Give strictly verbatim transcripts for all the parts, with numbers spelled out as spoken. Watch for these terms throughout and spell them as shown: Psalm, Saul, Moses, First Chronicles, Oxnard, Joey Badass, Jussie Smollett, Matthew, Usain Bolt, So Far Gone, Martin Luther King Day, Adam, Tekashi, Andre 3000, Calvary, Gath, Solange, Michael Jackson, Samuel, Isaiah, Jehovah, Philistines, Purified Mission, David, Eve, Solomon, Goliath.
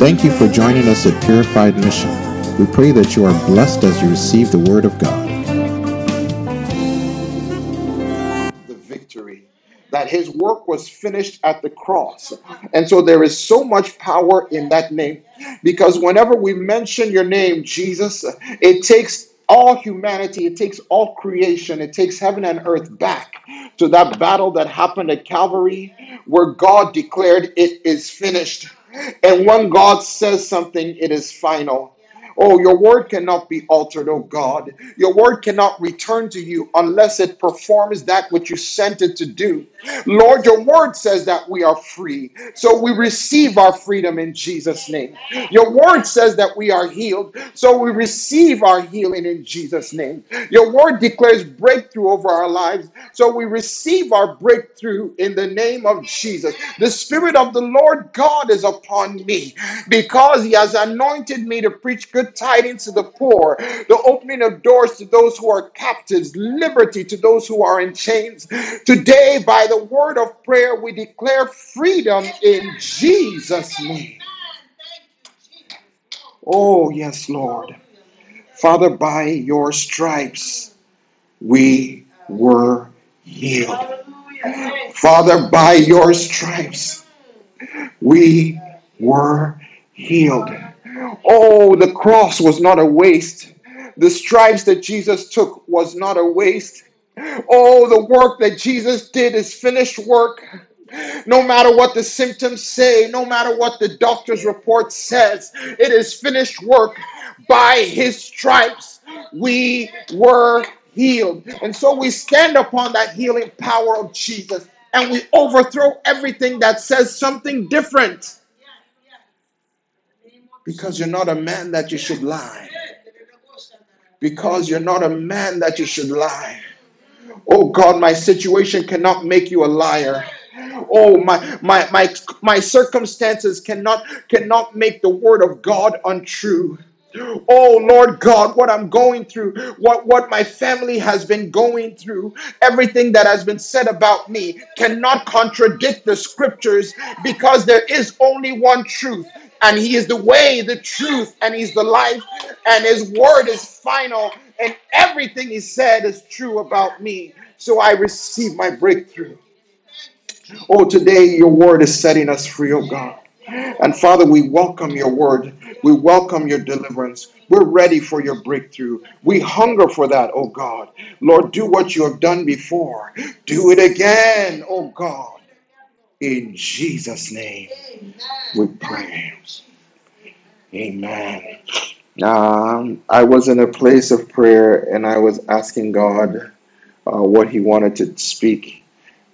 Thank you for joining us at Purified Mission. We pray that you are blessed as you receive the Word of God. The victory, that His work was finished at the cross. And so there is so much power in that name, because whenever we mention your name, Jesus, it takes all humanity, it takes all creation, it takes heaven and earth back to that battle that happened at Calvary, where God declared it is finished. And when God says something, it is final. Oh, your word cannot be altered, oh God. Your word cannot return to you unless it performs that which you sent it to do. Lord, your word says that we are free. So we receive our freedom in Jesus' name. Your word says that we are healed. So we receive our healing in Jesus' name. Your word declares breakthrough over our lives. So we receive our breakthrough in the name of Jesus. The Spirit of the Lord God is upon me, because He has anointed me to preach good tidings to the poor, the opening of doors to those who are captives, liberty to those who are in chains. Today, by the word of prayer, we declare freedom in Jesus' name. Oh, yes, Lord. Father, by your stripes, we were healed. Father, by your stripes, we were healed. Oh, the cross was not a waste. The stripes that Jesus took was not a waste. Oh, the work that Jesus did is finished work. No matter what the symptoms say, no matter what the doctor's report says, it is finished work. By His stripes, we were healed. And so we stand upon that healing power of Jesus, and we overthrow everything that says something different. Because you're not a man that you should lie. Because you're not a man that you should lie. Oh God, my situation cannot make you a liar. Oh, my my my my circumstances cannot cannot make the word of God untrue. Oh, Lord God, what I'm going through, what, what my family has been going through, everything that has been said about me cannot contradict the scriptures, because there is only one truth. And He is the way, the truth, and He's the life. And His word is final. And everything He said is true about me. So I receive my breakthrough. Oh, today your word is setting us free, oh God. And Father, we welcome your word. We welcome your deliverance. We're ready for your breakthrough. We hunger for that, oh God. Lord, do what you have done before. Do it again, oh God. In Jesus' name, we pray. Amen. Um, I was in a place of prayer, and I was asking God uh, what He wanted to speak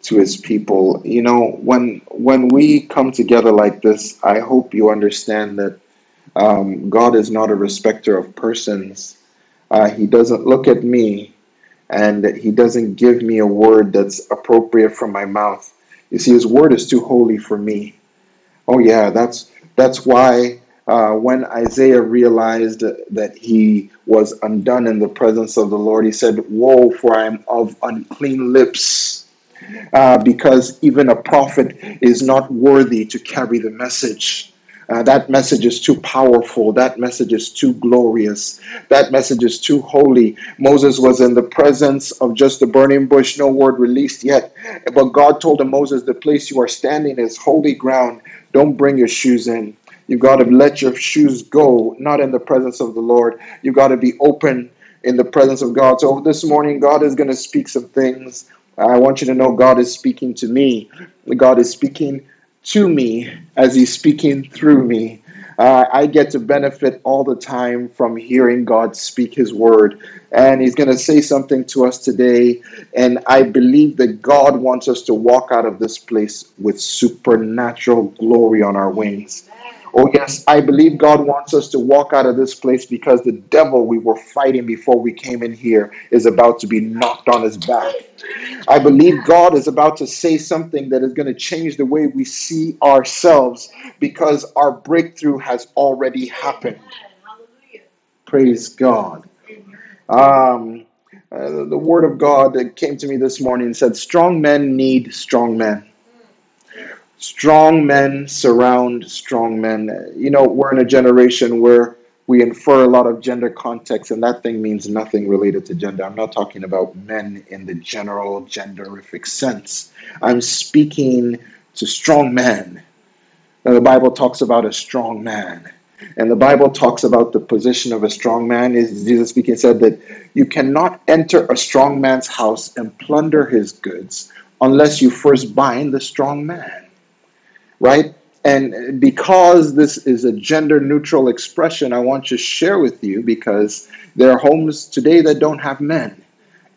to His people. You know, when when we come together like this, I hope you understand that um, God is not a respecter of persons. Uh, he doesn't look at me, and He doesn't give me a word that's appropriate from my mouth. You see, His word is too holy for me. Oh yeah, that's that's why uh, when Isaiah realized that he was undone in the presence of the Lord, he said, "Woe, for I am of unclean lips, uh, because even a prophet is not worthy to carry the message. Uh, that message is too powerful. That message is too glorious. That message is too holy." Moses was in the presence of just the burning bush, no word released yet. But God told him, "Moses, the place you are standing is holy ground. Don't bring your shoes in. You've got to let your shoes go, not in the presence of the Lord. You've got to be open in the presence of God." So this morning, God is going to speak some things. I want you to know God is speaking to me. God is speaking to me as He's speaking through me. Uh, I get to benefit all the time from hearing God speak His word. And He's going to say something to us today. And I believe that God wants us to walk out of this place with supernatural glory on our wings. Oh yes, I believe God wants us to walk out of this place, because the devil we were fighting before we came in here is about to be knocked on his back. I believe God is about to say something that is going to change the way we see ourselves, because our breakthrough has already happened. Praise God. Um, uh, the word of God that came to me this morning said, strong men need strong men. Strong men surround strong men. You know, we're in a generation where we infer a lot of gender context, and that thing means nothing related to gender. I'm not talking about men in the general genderific sense. I'm speaking to strong men. Now, the Bible talks about a strong man. And the Bible talks about the position of a strong man. Jesus speaking said that you cannot enter a strong man's house and plunder his goods unless you first bind the strong man, right? And because this is a gender-neutral expression, I want to share with you, because there are homes today that don't have men.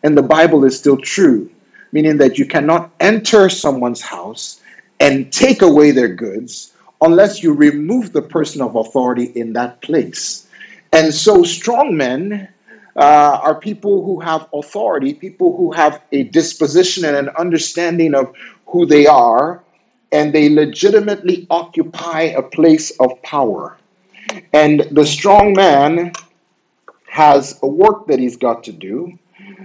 And the Bible is still true, meaning that you cannot enter someone's house and take away their goods unless you remove the person of authority in that place. And so strong men uh, are people who have authority, people who have a disposition and an understanding of who they are, and they legitimately occupy a place of power. And the strong man has a work that he's got to do,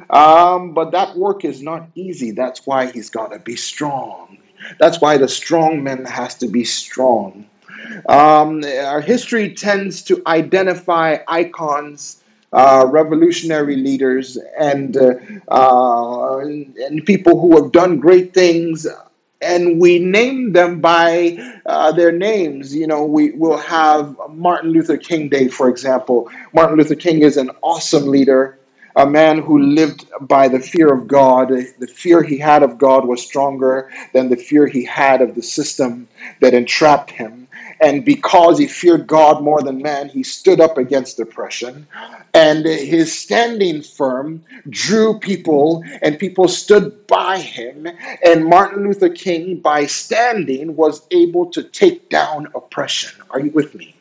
um, but that work is not easy. That's why he's got to be strong. That's why the strong man has to be strong. Um, our history tends to identify icons, uh, revolutionary leaders, and, uh, uh, and, and people who have done great things, and we name them by uh, their names. You know, we will have Martin Luther King Day, for example. Martin Luther King is an awesome leader. A man who lived by the fear of God. The fear he had of God was stronger than the fear he had of the system that entrapped him. And because he feared God more than man, he stood up against oppression. And his standing firm drew people, and people stood by him. And Martin Luther King, by standing, was able to take down oppression. Are you with me?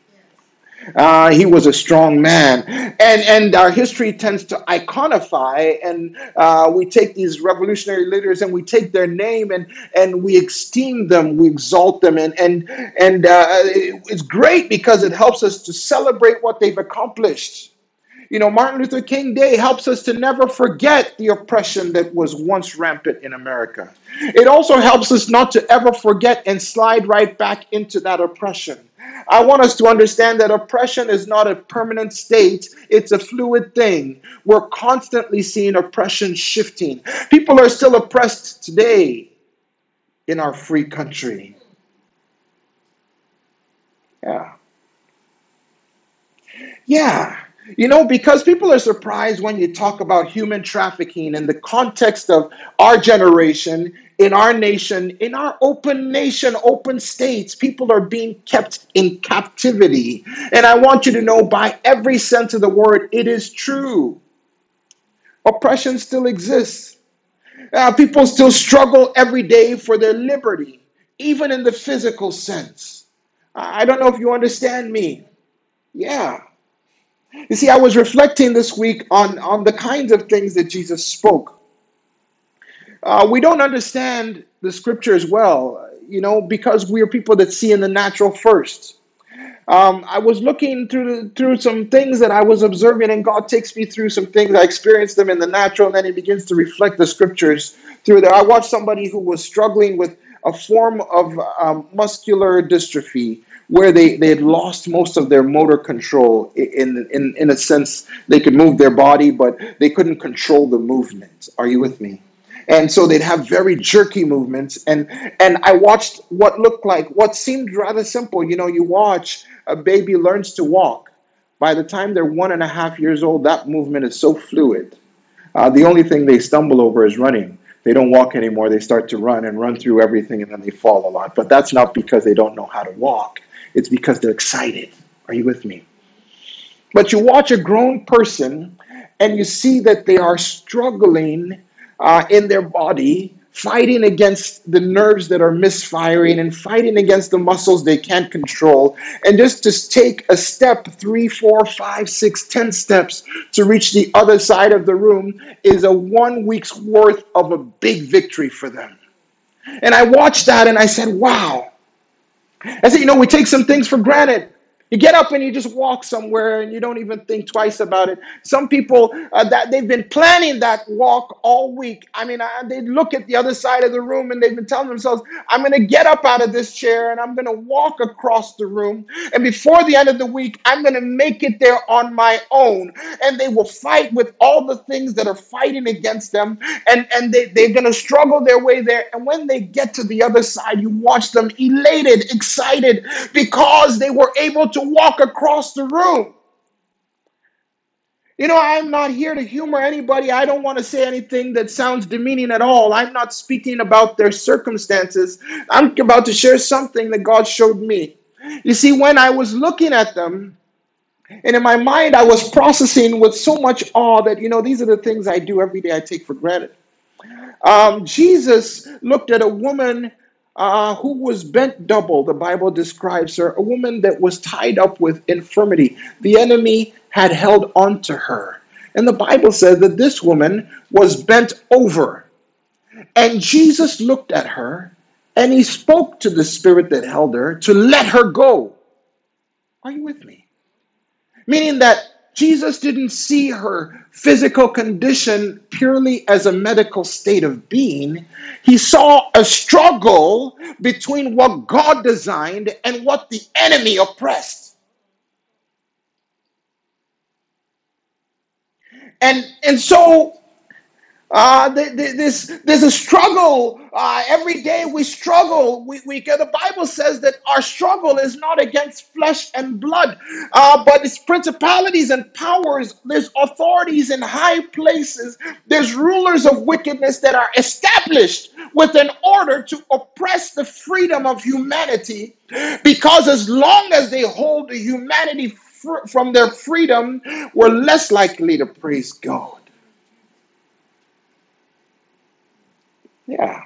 Uh, he was a strong man. And and our history tends to iconify, and uh, we take these revolutionary leaders and we take their name and, and we esteem them, we exalt them. And, and, and uh, it, it's great because it helps us to celebrate what they've accomplished. You know, Martin Luther King Day helps us to never forget the oppression that was once rampant in America. It also helps us not to ever forget and slide right back into that oppression. I want us to understand that oppression is not a permanent state. It's a fluid thing. We're constantly seeing oppression shifting. People are still oppressed today in our free country. Yeah. Yeah. You know, because people are surprised when you talk about human trafficking in the context of our generation, in our nation, in our open nation, open states, people are being kept in captivity. And I want you to know, by every sense of the word, it is true. Oppression still exists. Uh, people still struggle every day for their liberty, even in the physical sense. I don't know if you understand me. Yeah. You see, I was reflecting this week on, on the kinds of things that Jesus spoke. Uh, we don't understand the scriptures well, you know, because we are people that see in the natural first. Um, I was looking through through some things that I was observing, and God takes me through some things. I experienced them in the natural, and then He begins to reflect the scriptures through there. I watched somebody who was struggling with a form of um, muscular dystrophy, where they, they had lost most of their motor control. In, in, in a sense, they could move their body, but they couldn't control the movement. Are you with me? And so they'd have very jerky movements. And, and I watched what looked like, what seemed rather simple. You know, you watch a baby learns to walk. By the time they're one and a half years old, that movement is so fluid. Uh, the only thing they stumble over is running. They don't walk anymore. They start to run and run through everything, and then they fall a lot. But that's not because they don't know how to walk. It's because they're excited. Are you with me? But you watch a grown person and you see that they are struggling uh, in their body, fighting against the nerves that are misfiring and fighting against the muscles they can't control. And just to take a step, three, four, five, six, ten steps to reach the other side of the room is a one week's worth of a big victory for them. And I watched that and I said, wow. I said, you know, we take some things for granted. You get up and you just walk somewhere and you don't even think twice about it. Some people, uh, that they've been planning that walk all week. I mean, I, they look at the other side of the room and they've been telling themselves, I'm going to get up out of this chair and I'm going to walk across the room. And before the end of the week, I'm going to make it there on my own. And they will fight with all the things that are fighting against them. And, and they, they're going to struggle their way there. And when they get to the other side, you watch them elated, excited, because they were able to walk across the room. You know, I'm not here to humor anybody. I don't want to say anything that sounds demeaning at all. I'm not speaking about their circumstances. I'm about to share something that God showed me. You see, when I was looking at them, and in my mind, I was processing with so much awe that, you know, these are the things I do every day I take for granted. Um, Jesus looked at a woman Uh, who was bent double, the Bible describes her, a woman that was tied up with infirmity. The enemy had held on to her. And the Bible says that this woman was bent over. And Jesus looked at her and he spoke to the spirit that held her to let her go. Are you with me? Meaning that Jesus didn't see her physical condition purely as a medical state of being. He saw a struggle between what God designed and what the enemy oppressed. And, and so uh, th- th- this, there's a struggle. Uh, every day we struggle. We, we, the Bible says that our struggle is not against flesh and blood, uh, but it's principalities and powers. There's authorities in high places. There's rulers of wickedness that are established with an order to oppress the freedom of humanity, because as long as they hold the humanity fr- from their freedom, we're less likely to praise God. Yeah.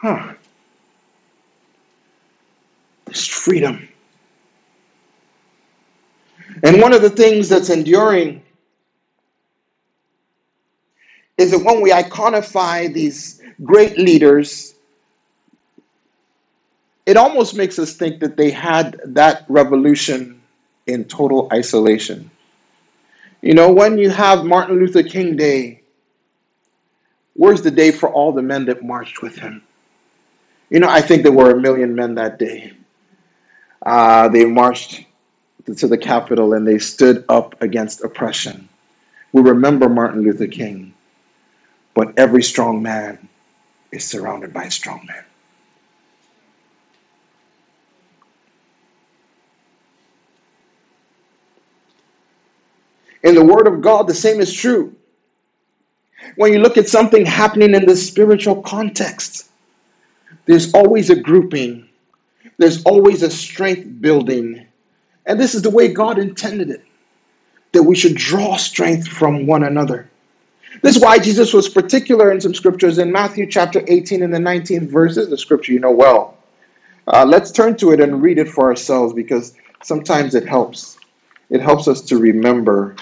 Huh. There's freedom. And one of the things that's enduring is that when we iconify these great leaders, it almost makes us think that they had that revolution in total isolation. You know, when you have Martin Luther King Day, where's the day for all the men that marched with him? You know, I think there were a million men that day. Uh, they marched to the Capitol and they stood up against oppression. We remember Martin Luther King, but every strong man is surrounded by strong men. In the Word of God, the same is true. When you look at something happening in the spiritual context, there's always a grouping. There's always a strength building. And this is the way God intended it, that we should draw strength from one another. This is why Jesus was particular in some scriptures. In Matthew chapter eighteen and the nineteenth verses, the scripture you know well. Uh, let's turn to it and read it for ourselves, because sometimes it helps. It helps us to remember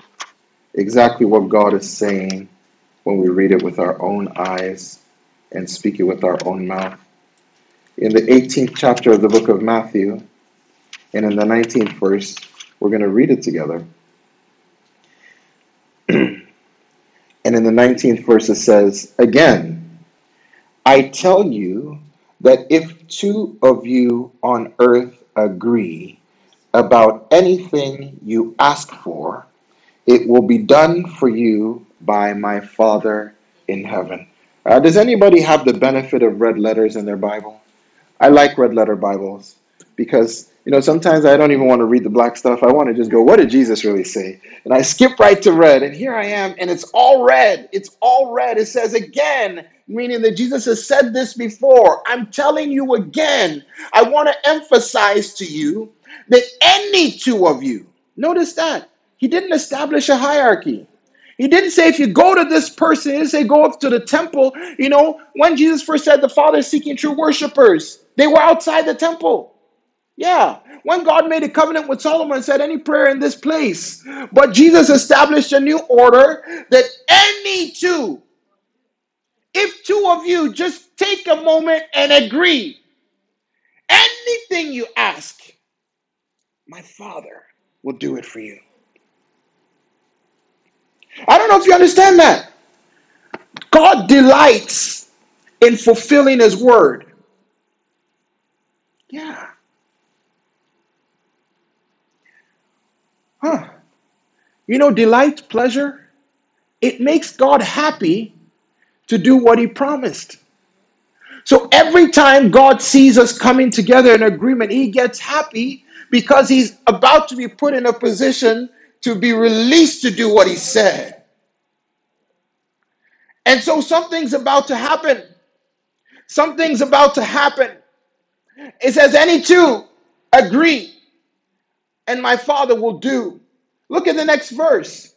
exactly what God is saying when we read it with our own eyes and speak it with our own mouth. In the eighteenth chapter of the book of Matthew, and in the nineteenth verse, we're going to read it together. And in the nineteenth verse it says, "Again, I tell you that if two of you on earth agree about anything you ask for, it will be done for you by my Father in heaven." Uh, does anybody have the benefit of red letters in their Bible? I like red letter Bibles because, you know, sometimes I don't even want to read the black stuff. I want to just go, what did Jesus really say? And I skip right to red, and here I am, and it's all red. It's all red. It says again, meaning that Jesus has said this before. I'm telling you again, I want to emphasize to you that any two of you, notice that. He didn't establish a hierarchy. He didn't say if you go to this person, he didn't say go up to the temple. You know, when Jesus first said the Father is seeking true worshipers, they were outside the temple. Yeah. When God made a covenant with Solomon and said any prayer in this place. But Jesus established a new order that any two, if two of you just take a moment and agree, Anything you ask, my Father will do it for you. I don't know if you understand that. God delights in fulfilling his word. Yeah. Huh. You know, delight, pleasure, it makes God happy to do what he promised. So every time God sees us coming together in agreement, he gets happy because he's about to be put in a position to be released to do what he said. And so something's about to happen. Something's about to happen. It says, any two agree, and my Father will do. Look at the next verse.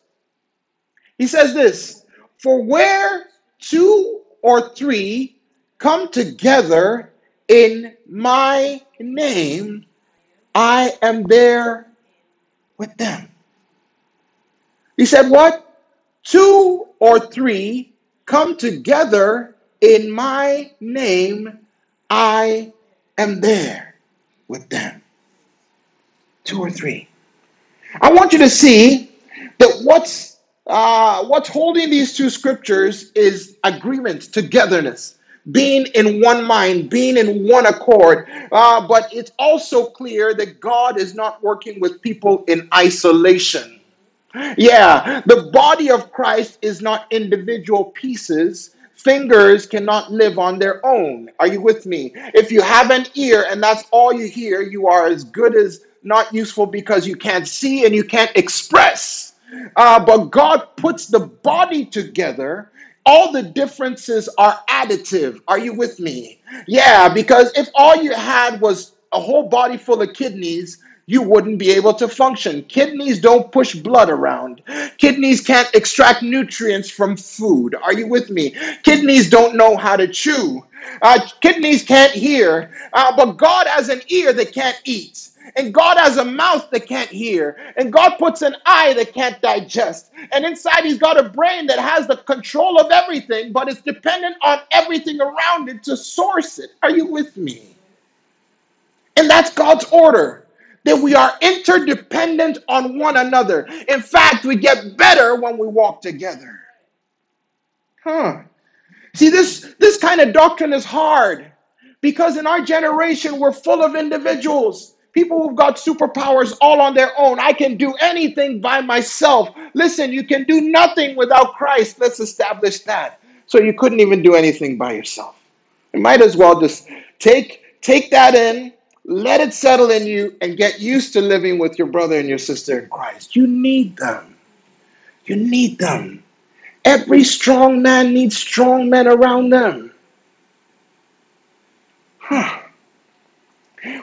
He says this, for where two or three come together in my name, I am there with them. He said what? Two or three come together in my name, I am there with them. Two or three. I want you to see that what's uh, what's holding these two scriptures is agreement, togetherness, being in one mind, being in one accord. Uh, but it's also clear that God is not working with people in isolation. Yeah, the body of Christ is not individual pieces. Fingers cannot live on their own. Are you with me? If you have an ear and that's all you hear, you are as good as not useful because you can't see and you can't express. Uh, but God puts the body together. All the differences are additive. Are you with me? Yeah, because if all you had was a whole body full of kidneys, you wouldn't be able to function. Kidneys don't push blood around. Kidneys can't extract nutrients from food. Are you with me? Kidneys don't know how to chew. Uh, kidneys can't hear. Uh, but God has an ear that can't eat. And God has a mouth that can't hear. And God puts an eye that can't digest. And inside he's got a brain that has the control of everything, but it's dependent on everything around it to source it. Are you with me? And that's God's order, that we are interdependent on one another. In fact, we get better when we walk together. Huh. See, this, this kind of doctrine is hard because in our generation, we're full of individuals. People who've got superpowers all on their own. I can do anything by myself. Listen, you can do nothing without Christ. Let's establish that. So you couldn't even do anything by yourself. You might as well just take, take that in, let it settle in you, and get used to living with your brother and your sister in Christ. You need them. You need them. Every strong man needs strong men around them. Huh.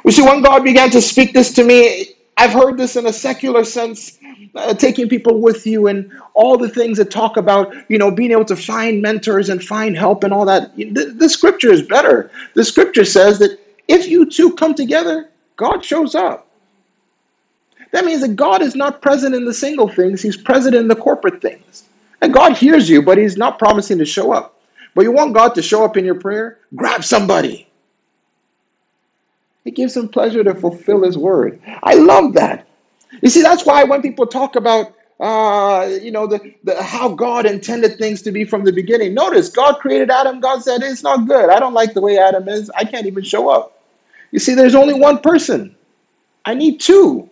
You see, when God began to speak this to me, I've heard this in a secular sense, uh, taking people with you and all the things that talk about, you know, being able to find mentors and find help and all that. The, the scripture is better. The scripture says that if you two come together, God shows up. That means that God is not present in the single things. He's present in the corporate things. And God hears you, but he's not promising to show up. But you want God to show up in your prayer? Grab somebody. It gives him pleasure to fulfill his word. I love that. You see, that's why when people talk about, uh, you know, the, the how God intended things to be from the beginning. Notice, God created Adam. God said, it's not good. I don't like the way Adam is. I can't even show up. You see, there's only one person. I need two.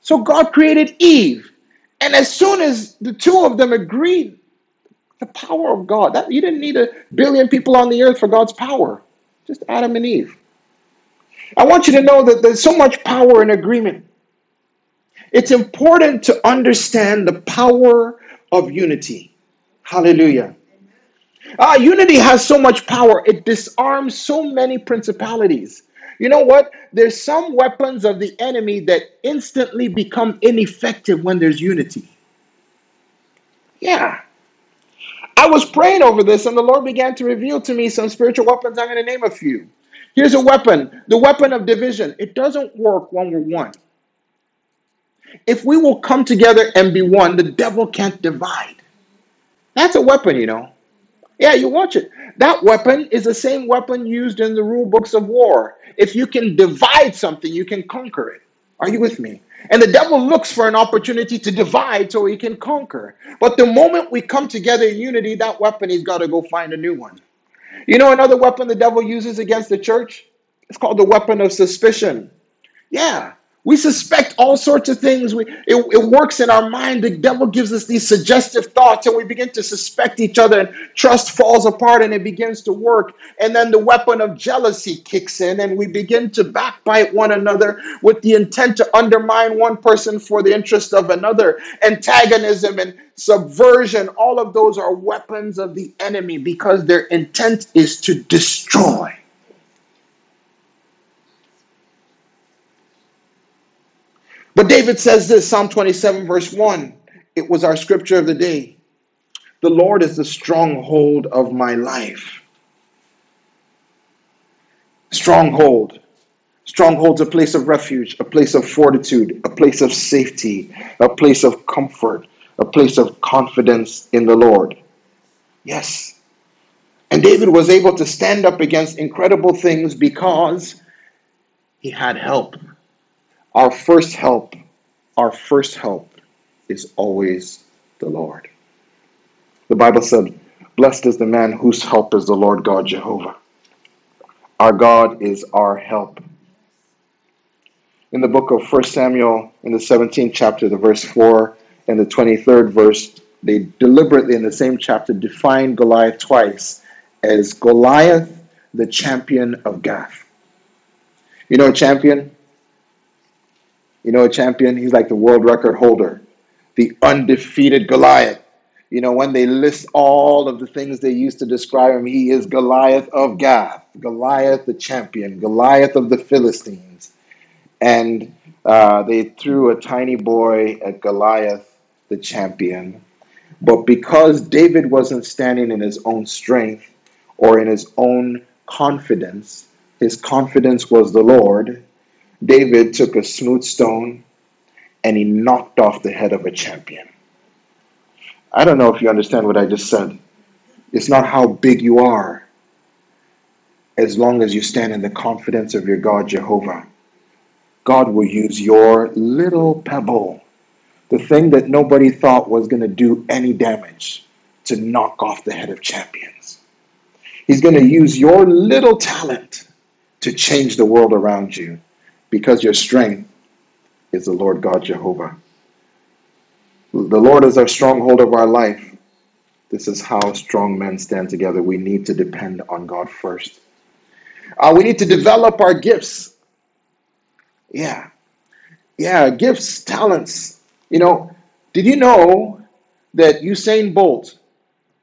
So God created Eve. And as soon as the two of them agreed, the power of God. That, you didn't need a billion people on the earth for God's power. Just Adam and Eve. I want you to know that there's so much power in agreement. It's important to understand the power of unity. Hallelujah. Uh, unity has so much power. It disarms so many principalities. You know what? There's some weapons of the enemy that instantly become ineffective when there's unity. Yeah. I was praying over this and the Lord began to reveal to me some spiritual weapons. I'm going to name a few. Here's a weapon, the weapon of division. It doesn't work when we're one. If we will come together and be one, the devil can't divide. That's a weapon, you know. Yeah, you watch it. That weapon is the same weapon used in the rule books of war. If you can divide something, you can conquer it. Are you with me? And the devil looks for an opportunity to divide so he can conquer. But the moment we come together in unity, that weapon, he's got to go find a new one. You know another weapon the devil uses against the church? It's called the weapon of suspicion. Yeah, we suspect all sorts of things. We, it, it works in our mind. The devil gives us these suggestive thoughts, and we begin to suspect each other, and trust falls apart, and it begins to work. And then the weapon of jealousy kicks in, and we begin to backbite one another with the intent to undermine one person for the interest of another. Antagonism and subversion, all of those are weapons of the enemy because their intent is to destroy. But David says this, Psalm twenty-seven, verse one. It was our scripture of the day. The Lord is the stronghold of my life. Stronghold. Stronghold's a place of refuge, a place of fortitude, a place of safety, a place of comfort, a place of confidence in the Lord. Yes. And David was able to stand up against incredible things because he had help. Our first help, our first help is always the Lord. The Bible said, blessed is the man whose help is the Lord God Jehovah. Our God is our help. In the book of First Samuel, in the seventeenth chapter, the verse four and the twenty-third verse, they deliberately in the same chapter define Goliath twice as Goliath, the champion of Gath. You know a champion? You know, a champion, he's like the world record holder, the undefeated Goliath. You know, when they list all of the things they used to describe him, he is Goliath of Gath, Goliath the champion, Goliath of the Philistines. And uh, they threw a tiny boy at Goliath the champion. But because David wasn't standing in his own strength or in his own confidence, his confidence was the Lord. David took a smooth stone and he knocked off the head of a champion. I don't know if you understand what I just said. It's not how big you are, as long as you stand in the confidence of your God, Jehovah. God will use your little pebble, the thing that nobody thought was going to do any damage, to knock off the head of champions. He's going to use your little talent to change the world around you. Because your strength is the Lord God Jehovah. The Lord is our stronghold of our life. This is how strong men stand together. We need to depend on God first. Uh, we need to develop our gifts. Yeah. Yeah, gifts, talents. You know, did you know that Usain Bolt,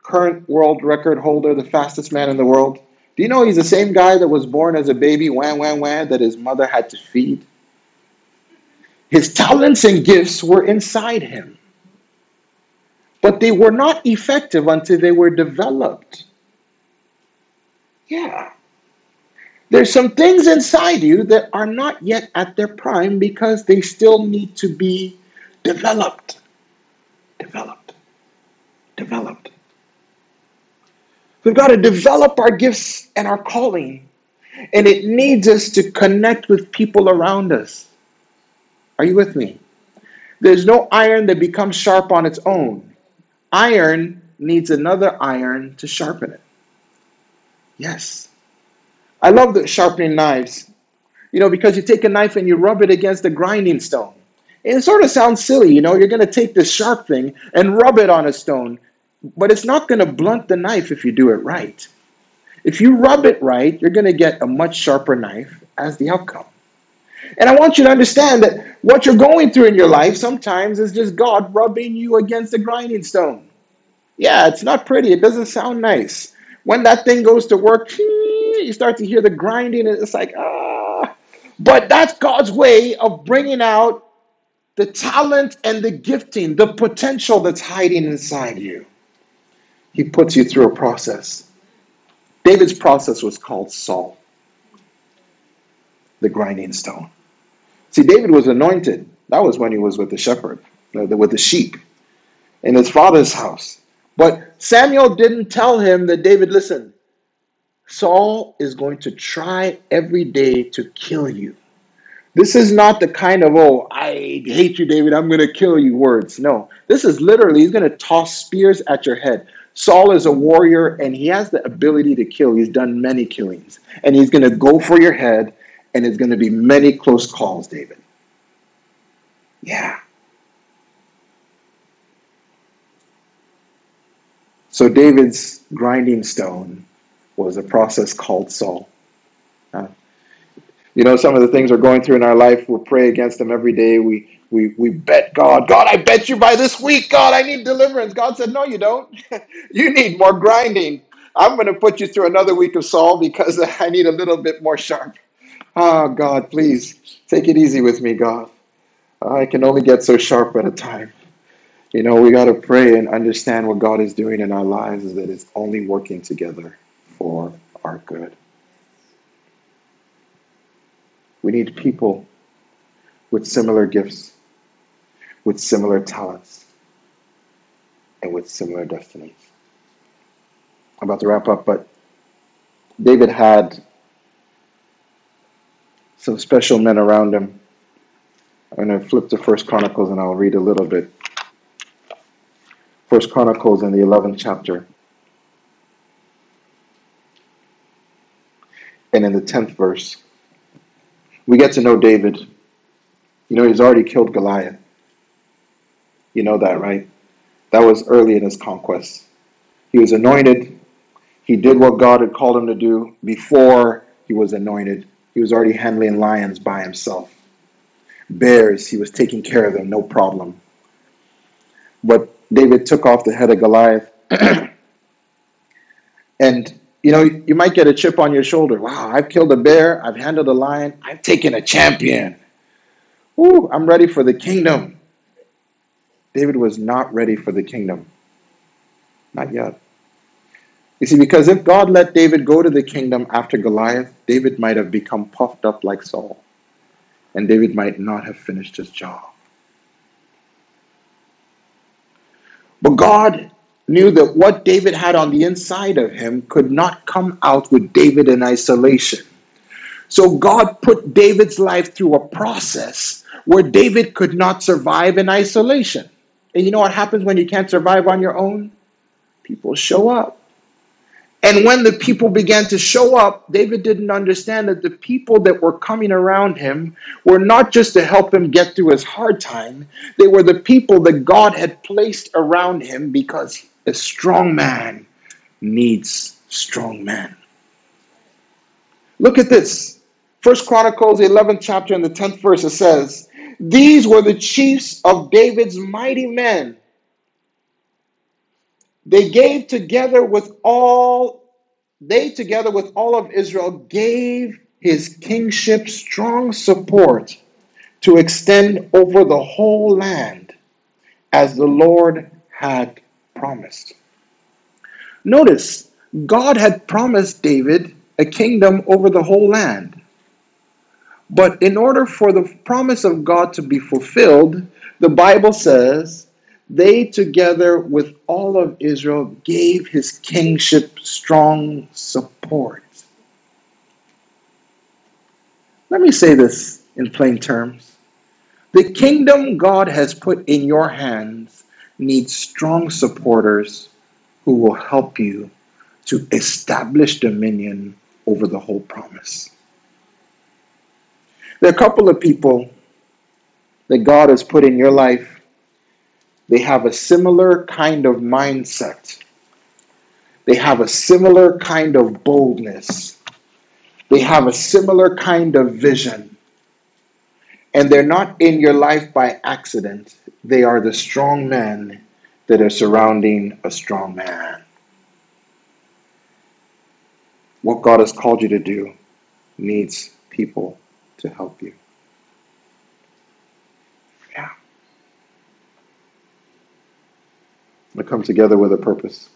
current world record holder, the fastest man in the world, do you know he's the same guy that was born as a baby, wah, wah, wah, that his mother had to feed? His talents and gifts were inside him. But they were not effective until they were developed. Yeah. There's some things inside you that are not yet at their prime because they still need to be developed. Developed. Developed. We've got to develop our gifts and our calling. And it needs us to connect with people around us. Are you with me? There's no iron that becomes sharp on its own. Iron needs another iron to sharpen it. Yes. I love the sharpening knives. You know, because you take a knife and you rub it against a grinding stone. And it sort of sounds silly, you know. You're going to take this sharp thing and rub it on a stone. But it's not going to blunt the knife if you do it right. If you rub it right, you're going to get a much sharper knife as the outcome. And I want you to understand that what you're going through in your life sometimes is just God rubbing you against a grinding stone. Yeah, it's not pretty. It doesn't sound nice. When that thing goes to work, you start to hear the grinding. And it's like, ah. But that's God's way of bringing out the talent and the gifting, the potential that's hiding inside you. He puts you through a process. David's process was called Saul, the grinding stone. See, David was anointed. That was when he was with the shepherd, with the sheep, in his father's house. But Samuel didn't tell him that, David, listen, Saul is going to try every day to kill you. This is not the kind of, oh, I hate you, David, I'm going to kill you words. No, this is literally, he's going to toss spears at your head. Saul is a warrior, and he has the ability to kill. He's done many killings. And he's going to go for your head, and it's going to be many close calls, David. Yeah. So David's grinding stone was a process called Saul. Uh, you know, some of the things we're going through in our life, we'll pray against them every day. We we we bet God. God, I bet you by this week, God, I need deliverance. God said, no, you don't. You need more grinding. I'm going to put you through another week of Saul because I need a little bit more sharp. Oh, God, please take it easy with me, God. I can only get so sharp at a time. You know, we got to pray and understand what God is doing in our lives is that it's only working together for our good. We need people with similar gifts, with similar talents, and with similar destinies. I'm about to wrap up, but David had some special men around him. I'm going to flip to First Chronicles and I'll read a little bit. First Chronicles in the eleventh chapter. And in the tenth verse, we get to know David. You know, he's already killed Goliath. You know that, right? That was early in his conquest. He was anointed. He did what God had called him to do before he was anointed. He was already handling lions by himself. Bears, he was taking care of them, no problem. But David took off the head of Goliath. And, you know, you might get a chip on your shoulder. Wow, I've killed a bear. I've handled a lion. I've taken a champion. Ooh, I'm ready for the kingdom. David was not ready for the kingdom. Not yet. You see, because if God let David go to the kingdom after Goliath, David might have become puffed up like Saul. And David might not have finished his job. But God knew that what David had on the inside of him could not come out with David in isolation. So God put David's life through a process where David could not survive in isolation. And you know what happens when you can't survive on your own? People show up. And when the people began to show up, David didn't understand that the people that were coming around him were not just to help him get through his hard time. They were the people that God had placed around him because a strong man needs strong men. Look at this. First Chronicles, the eleventh chapter and the tenth verse, it says, "These were the chiefs of David's mighty men. They gave together with all, they together with all of Israel gave his kingship strong support to extend over the whole land as the Lord had promised." Notice, God had promised David a kingdom over the whole land. But in order for the promise of God to be fulfilled, the Bible says, "They together with all of Israel gave his kingship strong support." Let me say this in plain terms. The kingdom God has put in your hands needs strong supporters who will help you to establish dominion over the whole promise. There are a couple of people that God has put in your life. They have a similar kind of mindset. They have a similar kind of boldness. They have a similar kind of vision. And they're not in your life by accident. They are the strong men that are surrounding a strong man. What God has called you to do needs people to help you. We come together with a purpose.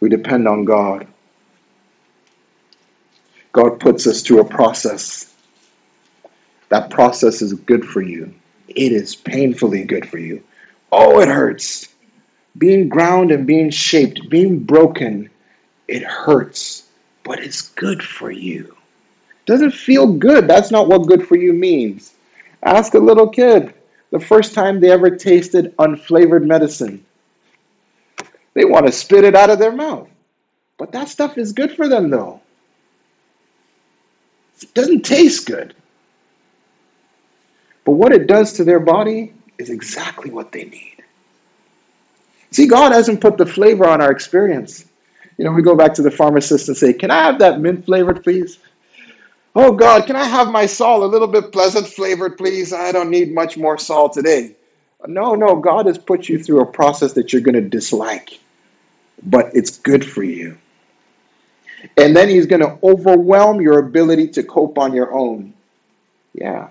We depend on God. God puts us through a process. That process is good for you. It is painfully good for you. Oh, it hurts. Being ground and being shaped, being broken It hurts, but it's good for you. Doesn't feel good. That's not what good for you means. Ask a little kid the first time they ever tasted unflavored medicine. They want to spit it out of their mouth. But that stuff is good for them, though. It doesn't taste good. But what it does to their body is exactly what they need. See, God hasn't put the flavor on our experience. You know, we go back to the pharmacist and say, can I have that mint flavored, please? Oh, God, can I have my salt a little bit pleasant flavored, please? I don't need much more salt today. No, no, God has put you through a process that you're going to dislike, but it's good for you. And then he's going to overwhelm your ability to cope on your own. Yeah.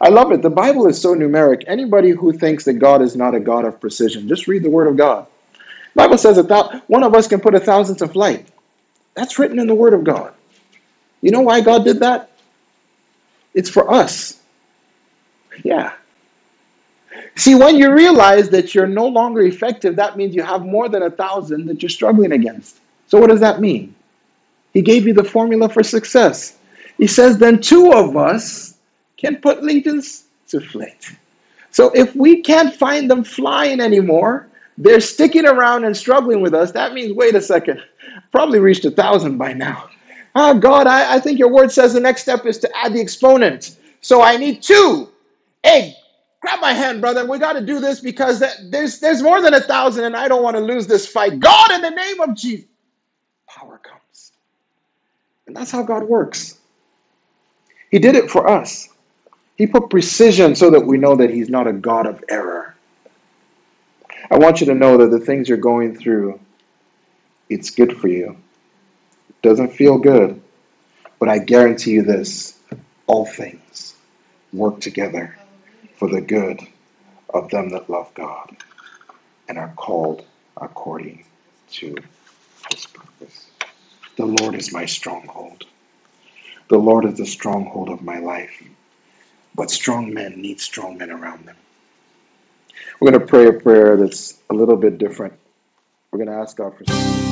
I love it. The Bible is so numeric. Anybody who thinks that God is not a God of precision, just read the Word of God. The Bible says that one of us can put a thousand to flight. That's written in the Word of God. You know why God did that? It's for us. Yeah. See, when you realize that you're no longer effective, that means you have more than a thousand that you're struggling against. So what does that mean? He gave you the formula for success. He says then two of us can put legions to flight. So if we can't find them flying anymore, they're sticking around and struggling with us. That means, wait a second, probably reached a thousand by now. Oh, God, I, I think your word says the next step is to add the exponent. So I need two. Hey, grab my hand, brother. We got to do this because that, there's, there's more than a thousand and I don't want to lose this fight. God, in the name of Jesus, power comes. And that's how God works. He did it for us. He put precision so that we know that he's not a God of error. I want you to know that the things you're going through, it's good for you. It doesn't feel good, but I guarantee you this, all things work together for the good of them that love God and are called according to his purpose. The Lord is my stronghold. The Lord is the stronghold of my life. But strong men need strong men around them. We're going to pray a prayer that's a little bit different. We're going to ask God for